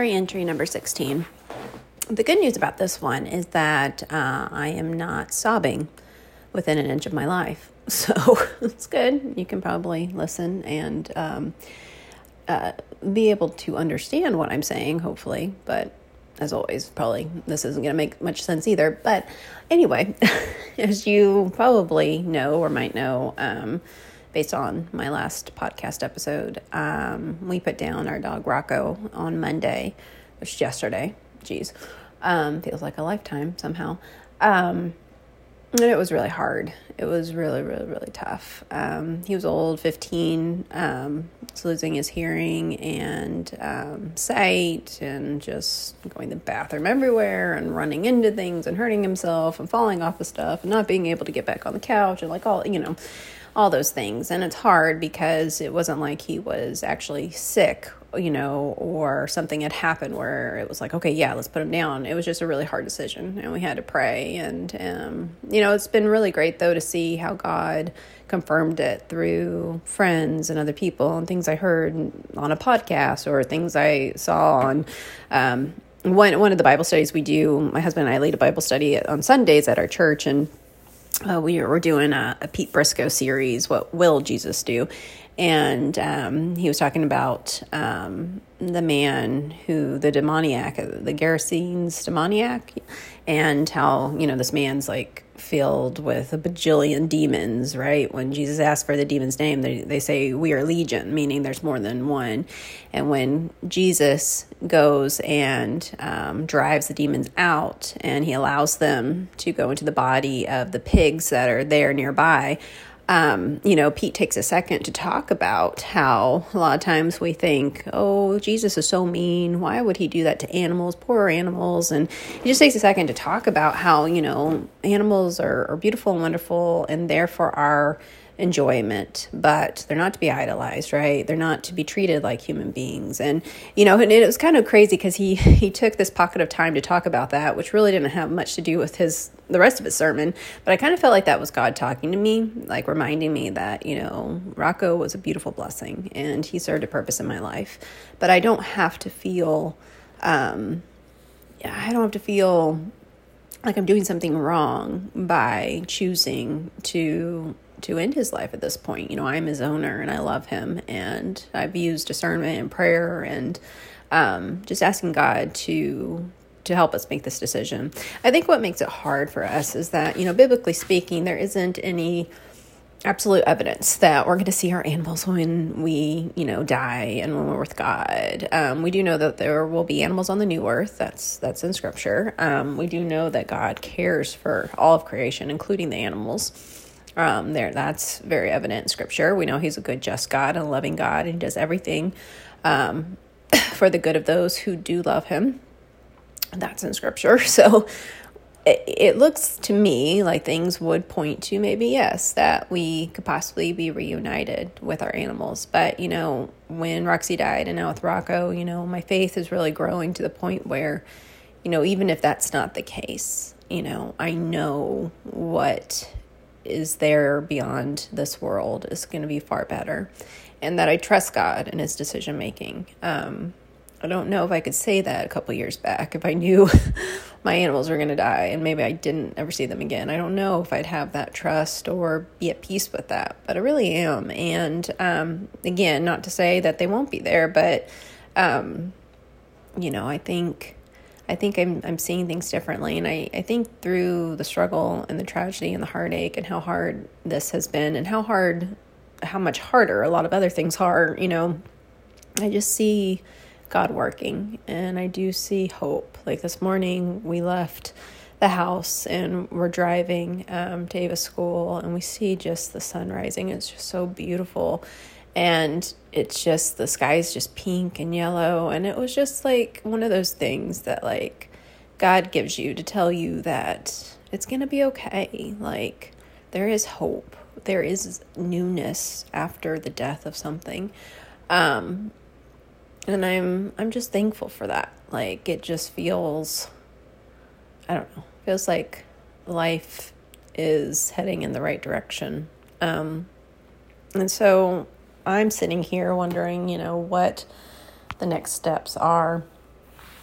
diary entry number 16. The good news about this one is that I am not sobbing within an inch of my life. So it's good. You can probably listen and be able to understand what I'm saying, hopefully. But as always, probably this isn't going to make much sense either. But anyway, as you probably know or might know, based on my last podcast episode, we put down our dog Rocco on Monday, which was yesterday. Jeez. Feels like a lifetime somehow. And it was really hard. It was really, really, really tough. He was old, 15, was losing his hearing and sight and just going to the bathroom everywhere and running into things and hurting himself and falling off of stuff and not being able to get back on the couch and like all those things. And it's hard because it wasn't like he was actually sick, or something had happened where it was like, okay, yeah, let's put him down. It was just a really hard decision, and we had to pray. And, it's been really great, though, to see how God confirmed it through friends and other people and things I heard on a podcast or things I saw on one of the Bible studies we do. My husband and I lead a Bible study on Sundays at our church, and we're doing a Pete Briscoe series, What Will Jesus Do? And he was talking about the man who, the demoniac, the Gerasenes demoniac, and how, this man's like filled with a bajillion demons, right? When Jesus asked for the demon's name, they say, we are legion, meaning there's more than one. And when Jesus goes and drives the demons out and he allows them to go into the body of the pigs that are there nearby, Pete takes a second to talk about how a lot of times we think, oh, Jesus is so mean. Why would he do that to animals, poor animals? And he just takes a second to talk about how, animals are beautiful and wonderful and there for our enjoyment, but they're not to be idolized, right? They're not to be treated like human beings. And, and it was kind of crazy because he took this pocket of time to talk about that, which really didn't have much to do with the rest of his sermon, but I kind of felt like that was God talking to me, like reminding me that, Rocco was a beautiful blessing and he served a purpose in my life, but I don't have to feel, like I'm doing something wrong by choosing to end his life at this point. I'm his owner and I love him, and I've used discernment and prayer and just asking God to help us make this decision. I think what makes it hard for us is that, biblically speaking, there isn't any absolute evidence that we're going to see our animals when we, die and when we're with God. We do know that there will be animals on the new earth. That's in scripture. We do know that God cares for all of creation, including the animals. That's very evident in scripture. We know he's a good, just God and a loving God, and he does everything for the good of those who do love him. That's in scripture. So it looks to me like things would point to maybe, yes, that we could possibly be reunited with our animals. But, when Roxy died and now with Rocco, my faith is really growing to the point where, even if that's not the case, I know what is there beyond this world is going to be far better, and that I trust God in his decision making. I don't know if I could say that a couple years back, if I knew my animals were going to die and maybe I didn't ever see them again. I don't know if I'd have that trust or be at peace with that, but I really am. And again, not to say that they won't be there, but I think I'm seeing things differently, and I think through the struggle and the tragedy and the heartache and how hard this has been and how much harder a lot of other things are, I just see God working, and I do see hope. Like this morning we left the house and we're driving to Ava's school, and we see just the sun rising. It's just so beautiful. And it's just, the sky's just pink and yellow. And it was just like one of those things that like God gives you to tell you that it's going to be okay. Like there is hope. There is newness after the death of something. And I'm just thankful for that. Like it just feels, I don't know, feels like life is heading in the right direction. And so I'm sitting here wondering, what the next steps are.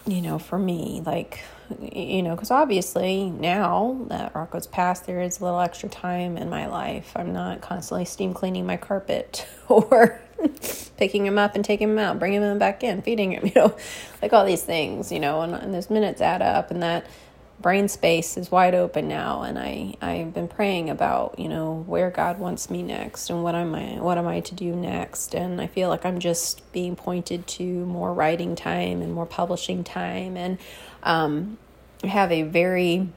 you know, for me, like, you know, because obviously now that Rocco's passed, there is a little extra time in my life. I'm not constantly steam cleaning my carpet or picking him up and taking him out, bringing him back in, feeding him, you know, like all these things, you know, and those minutes add up, and that brain space is wide open now. And I've been praying about, you know, where God wants me next and what am I to do next. And I feel like I'm just being pointed to more writing time and more publishing time, and have a very,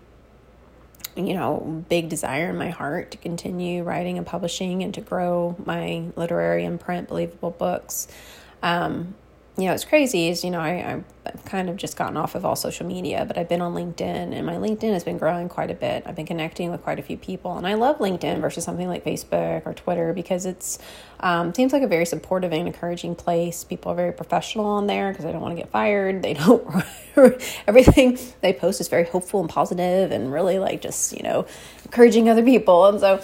you know, big desire in my heart to continue writing and publishing and to grow my literary imprint, Believable Books. You know, it's crazy is, you know, I've kind of just gotten off of all social media, but I've been on LinkedIn, and my LinkedIn has been growing quite a bit. I've been connecting with quite a few people, and I love LinkedIn versus something like Facebook or Twitter, because it's seems like a very supportive and encouraging place. People are very professional on there because they don't want to get fired. They don't, everything they post is very hopeful and positive and really like just, you know, encouraging other people. And so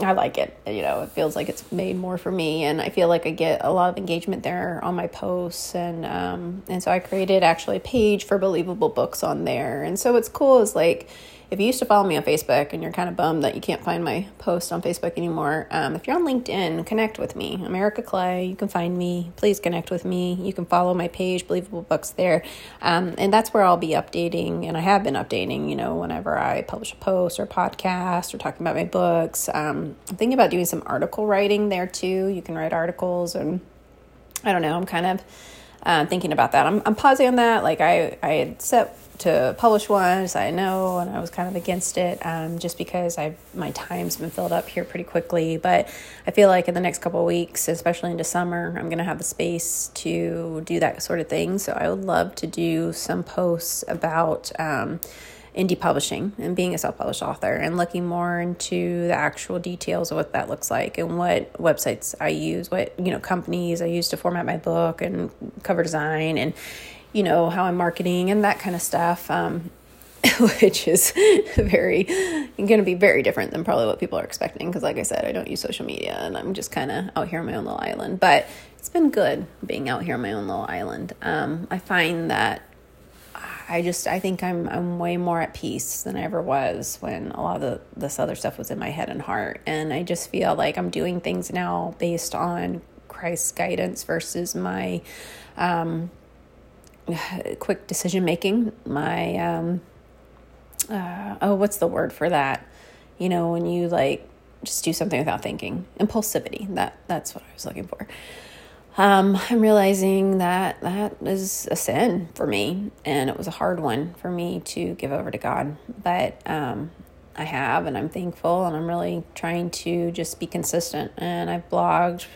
I like it. You know, it feels like it's made more for me, and I feel like I get a lot of engagement there on my posts, and so I created actually a page for Believable Books on there. And so what's cool is, like, if you used to follow me on Facebook and you're kind of bummed that you can't find my post on Facebook anymore, if you're on LinkedIn, connect with me. I'm Ericka Clay. You can find me. Please connect with me. You can follow my page, Believable Books, there. And that's where I'll be updating, and I have been updating, you know, whenever I publish a post or podcast or talking about my books. I'm thinking about doing some article writing there too. You can write articles, and I don't know, I'm kind of thinking about that. I'm pausing on that. Like, I had set to publish one, so I know, and I was kind of against it, just because my time's been filled up here pretty quickly. But I feel like in the next couple of weeks, especially into summer, I'm going to have the space to do that sort of thing. So I would love to do some posts about indie publishing and being a self-published author, and looking more into the actual details of what that looks like, and what websites I use, what, you know, companies I use to format my book and cover design, and, you know, how I'm marketing and that kind of stuff, which is going to be very different than probably what people are expecting. Because like I said, I don't use social media, and I'm just kind of out here on my own little island. But it's been good being out here on my own little island. I find that I think I'm way more at peace than I ever was when a lot of this other stuff was in my head and heart. And I just feel like I'm doing things now based on Christ's guidance versus my, quick decision making, my what's the word for that, you know, when you like just do something without thinking, impulsivity, that's what I was looking for. I'm realizing that is a sin for me, and it was a hard one for me to give over to God, but I have, and I'm thankful, and I'm really trying to just be consistent. And I've blogged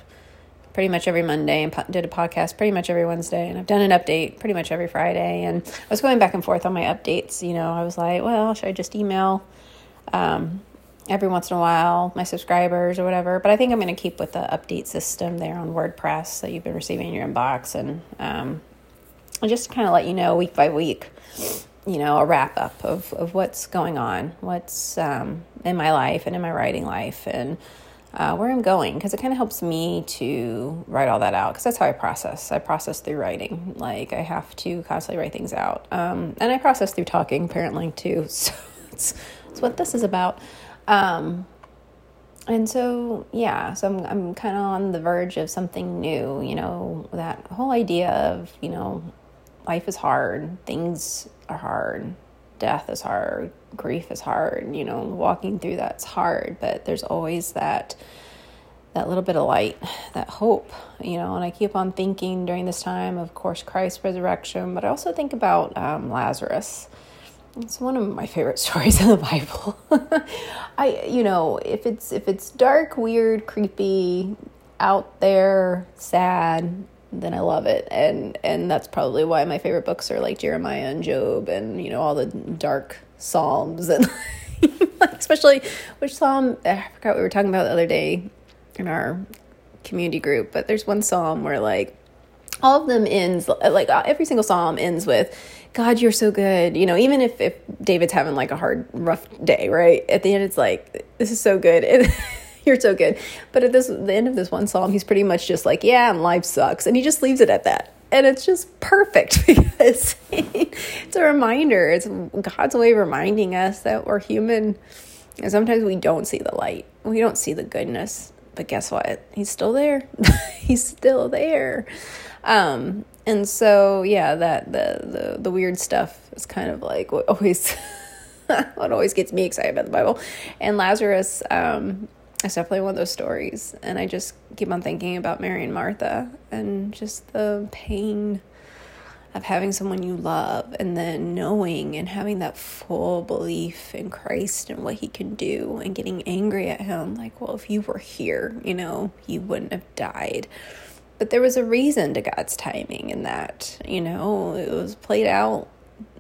pretty much every Monday, and did a podcast pretty much every Wednesday, and I've done an update pretty much every Friday. And I was going back and forth on my updates. You know, I was like, well, should I just email every once in a while my subscribers or whatever? But I think I'm going to keep with the update system there on WordPress that you've been receiving in your inbox, and I'll just kind of let you know week by week, you know, a wrap up of what's going on, what's in my life and in my writing life, and where I'm going, because it kind of helps me to write all that out, because that's how I process. I process through writing. Like, I have to constantly write things out. And I process through talking, apparently, too. So it's what this is about. And so, yeah, so I'm kind of on the verge of something new, you know, that whole idea of, you know, life is hard, things are hard, death is hard, grief is hard, you know, walking through that's hard, but there's always that little bit of light, that hope, you know. And I keep on thinking during this time, of course, Christ's resurrection, but I also think about Lazarus. It's one of my favorite stories in the Bible. You know, if it's dark, weird, creepy, out there, sad, then I love it. And that's probably why my favorite books are like Jeremiah and Job and, you know, all the dark Psalms. And especially, which Psalm, I forgot we were talking about the other day in our community group, but there's one Psalm where like all of them ends, like every single Psalm ends with, God, you're so good. You know, even if David's having like a hard, rough day, right? At the end, it's like, this is so good. You're so good. But at the end of this one Psalm, he's pretty much just like, yeah, and life sucks. And he just leaves it at that. And it's just perfect because it's a reminder. It's God's way of reminding us that we're human. And sometimes we don't see the light. We don't see the goodness. But guess what? He's still there. He's still there. And so, yeah, that the weird stuff is kind of like what always what always gets me excited about the Bible. And Lazarus is definitely one of those stories. And I just keep on thinking about Mary and Martha and just the pain of having someone you love and then knowing and having that full belief in Christ and what he can do and getting angry at him. Like, well, if you were here, you know, you wouldn't have died. But there was a reason to God's timing in that, you know, it was played out,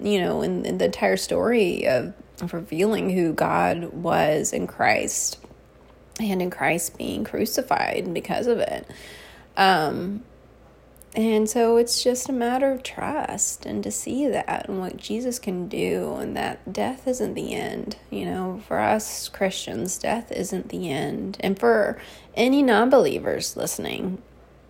you know, in the entire story of revealing who God was in Christ and in Christ being crucified because of it. And so it's just a matter of trust and to see that and what Jesus can do and that death isn't the end. You know, for us Christians, death isn't the end. And for any non-believers listening,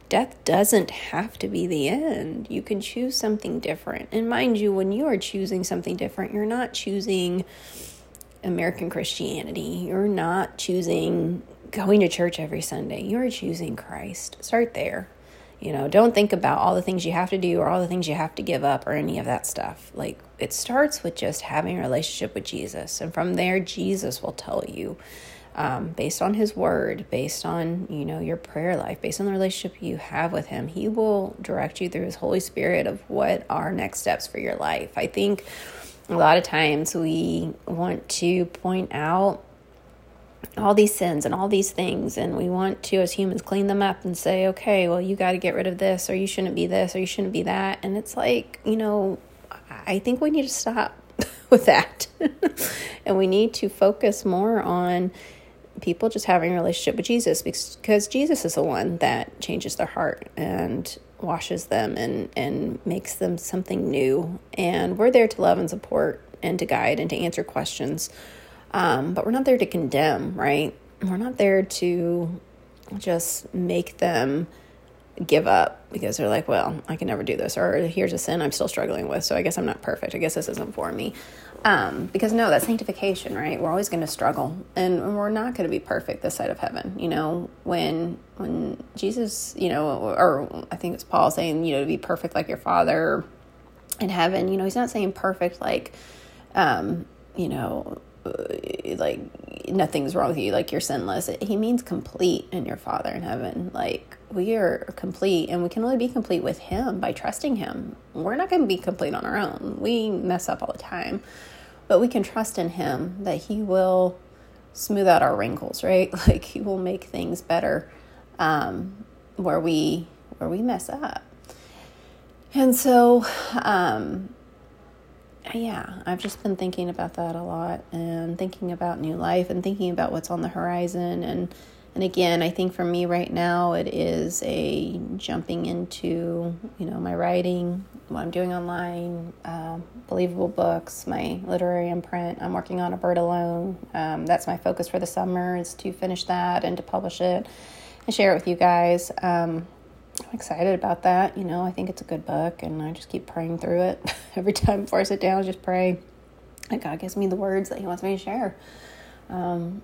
death doesn't have to be the end. You can choose something different. And mind you, when you are choosing something different, you're not choosing American Christianity. You're not choosing going to church every Sunday. You're choosing Christ. Start there. You know, don't think about all the things you have to do or all the things you have to give up or any of that stuff. Like, it starts with just having a relationship with Jesus. And from there, Jesus will tell you, based on his word, based on, you know, your prayer life, based on the relationship you have with him, he will direct you through his Holy Spirit of what are next steps for your life. I think a lot of times we want to point out all these sins and all these things, and we want to, as humans, clean them up and say, okay, well, you got to get rid of this, or you shouldn't be this, or you shouldn't be that. And it's like, you know, I think we need to stop with that. And we need to focus more on people just having a relationship with Jesus, because Jesus is the one that changes their heart and washes them and makes them something new. And we're there to love and support and to guide and to answer questions. But we're not there to condemn, right? We're not there to just make them give up because they're like, well, I can never do this, or here's a sin I'm still struggling with, so I guess I'm not perfect. I guess this isn't for me. Because no, that's sanctification, right? We're always going to struggle, and we're not going to be perfect this side of heaven. You know, when Jesus, you know, or I think it's Paul saying, you know, to be perfect like your Father in heaven. You know, he's not saying perfect like, you know, like nothing's wrong with you, like you're sinless. He means complete in your Father in heaven. Like, we are complete, and we can only be complete with him by trusting him. We're not going to be complete on our own. We mess up all the time, but we can trust in him that he will smooth out our wrinkles, right? Like, he will make things better where we mess up. And so yeah, I've just been thinking about that a lot, and thinking about new life, and thinking about what's on the horizon. And again, I think for me right now, it is a jumping into, you know, my writing, what I'm doing online, Believable Books, my literary imprint. I'm working on A Bird Alone. That's my focus for the summer, is to finish that and to publish it and share it with you guys. I'm excited about that. You know, I think it's a good book, and I just keep praying through it. Every time before I sit down, I just pray that God gives me the words that he wants me to share. And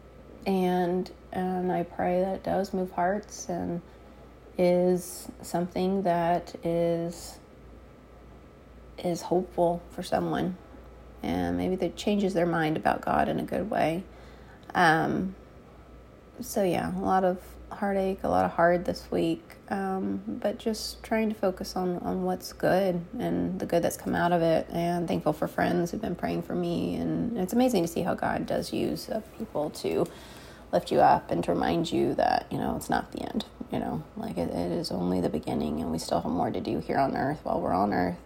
I pray that it does move hearts and is something that is hopeful for someone, and maybe that changes their mind about God in a good way. So yeah, a lot of heartache, a lot of hard this week, but just trying to focus on what's good and the good that's come out of it, and thankful for friends who've been praying for me. And it's amazing to see how God does use people to lift you up and to remind you that, you know, it's not the end, you know, like it is only the beginning, and we still have more to do here on earth while we're on earth.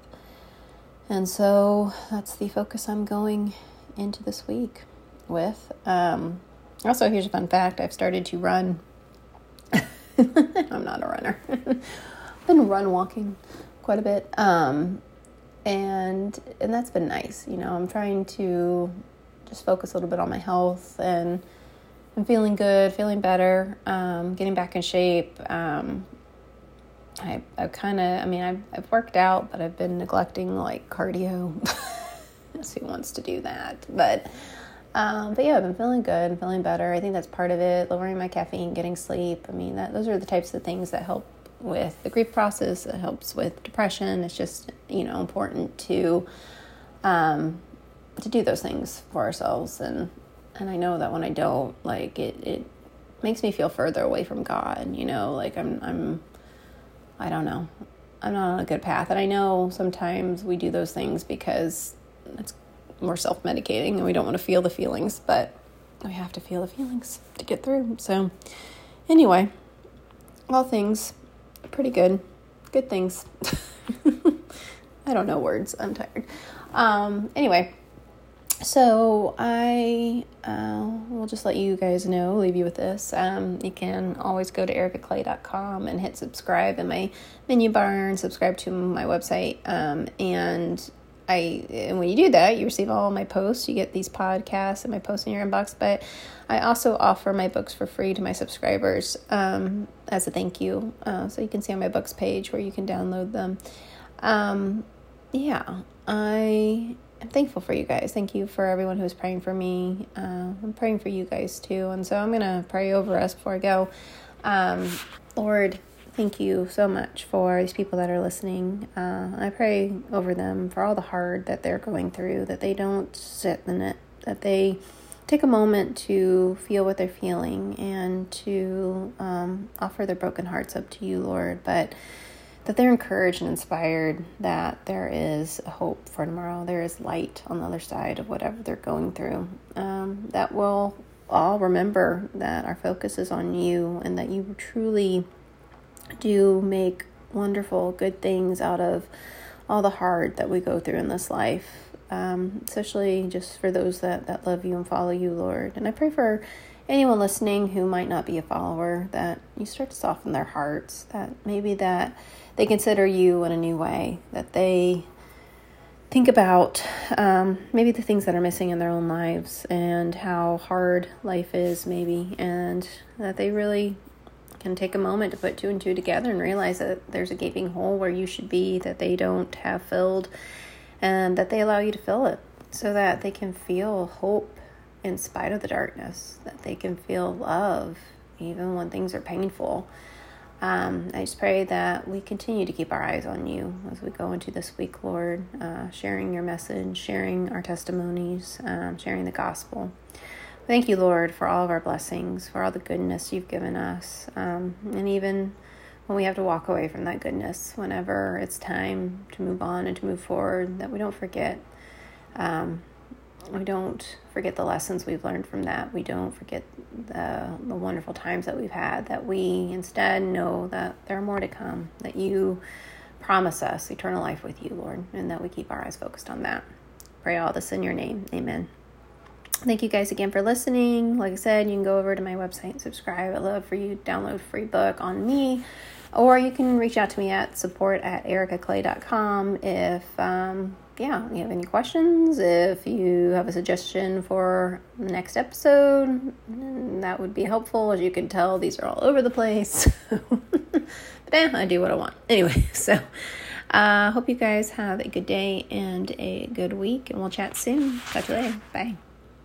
And so that's the focus I'm going into this week with. Also, here's a fun fact. I've started to run. I'm not a runner. I've been run walking quite a bit. And that's been nice. You know, I'm trying to just focus a little bit on my health, and I'm feeling good, feeling better, getting back in shape. I've worked out, but I've been neglecting like cardio. Who wants to do that? But yeah, I've been feeling good and feeling better. I think that's part of it. Lowering my caffeine, getting sleep. I mean, those are the types of things that help with the grief process. It helps with depression. It's just, important to do those things for ourselves. And I know that when I don't, like, it makes me feel further away from God, like I don't know. I'm not on a good path. And I know sometimes we do those things because we're self-medicating and we don't want to feel the feelings, but we have to feel the feelings to get through. So anyway, all things pretty good. Good things. I don't know words. I'm tired. Anyway, so I will just let you guys know, leave you with this. You can always go to erickaclay.com and hit subscribe in my menu bar and subscribe to my website. And when you do that, you receive all my posts. You get these podcasts and my posts in your inbox. But I also offer my books for free to my subscribers as a thank you. So you can see on my books page where you can download them. I'm thankful for you guys. Thank you for everyone who's praying for me. I'm praying for you guys too. And so I'm going to pray over us before I go. Lord, thank you so much for these people that are listening. I pray over them for all the hard that they're going through, that they don't sit in it, that they take a moment to feel what they're feeling and to offer their broken hearts up to you, Lord. But that they're encouraged and inspired, that there is hope for tomorrow. There is light on the other side of whatever they're going through. That we'll all remember that our focus is on you and that you truly do make wonderful, good things out of all the hard that we go through in this life, especially just for those that love you and follow you, Lord. And I pray for anyone listening who might not be a follower, that you start to soften their hearts, that maybe that they consider you in a new way, that they think about maybe the things that are missing in their own lives and how hard life is maybe, and that they really can take a moment to put two and two together and realize that there's a gaping hole where you should be that they don't have filled, and that they allow you to fill it so that they can feel hope in spite of the darkness, that they can feel love even when things are painful. I just pray that we continue to keep our eyes on you as we go into this week, Lord, sharing your message, sharing our testimonies, sharing the gospel. Thank you, Lord, for all of our blessings, for all the goodness you've given us, and even when we have to walk away from that goodness, whenever it's time to move on and to move forward, that we don't forget. We don't forget the lessons we've learned from that. We don't forget the wonderful times that we've had, that we instead know that there are more to come, that you promise us eternal life with you, Lord, and that we keep our eyes focused on that. Pray all this in your name. Amen. Thank you guys again for listening. Like I said, you can go over to my website and subscribe. I'd love for you to download a free book on me. Or you can reach out to me at support@erickaclay.com if... you have any questions, if you have a suggestion for the next episode, that would be helpful. As you can tell, these are all over the place. But I do what I want. Anyway, so hope you guys have a good day and a good week, and we'll chat soon. Talk to you later. Bye.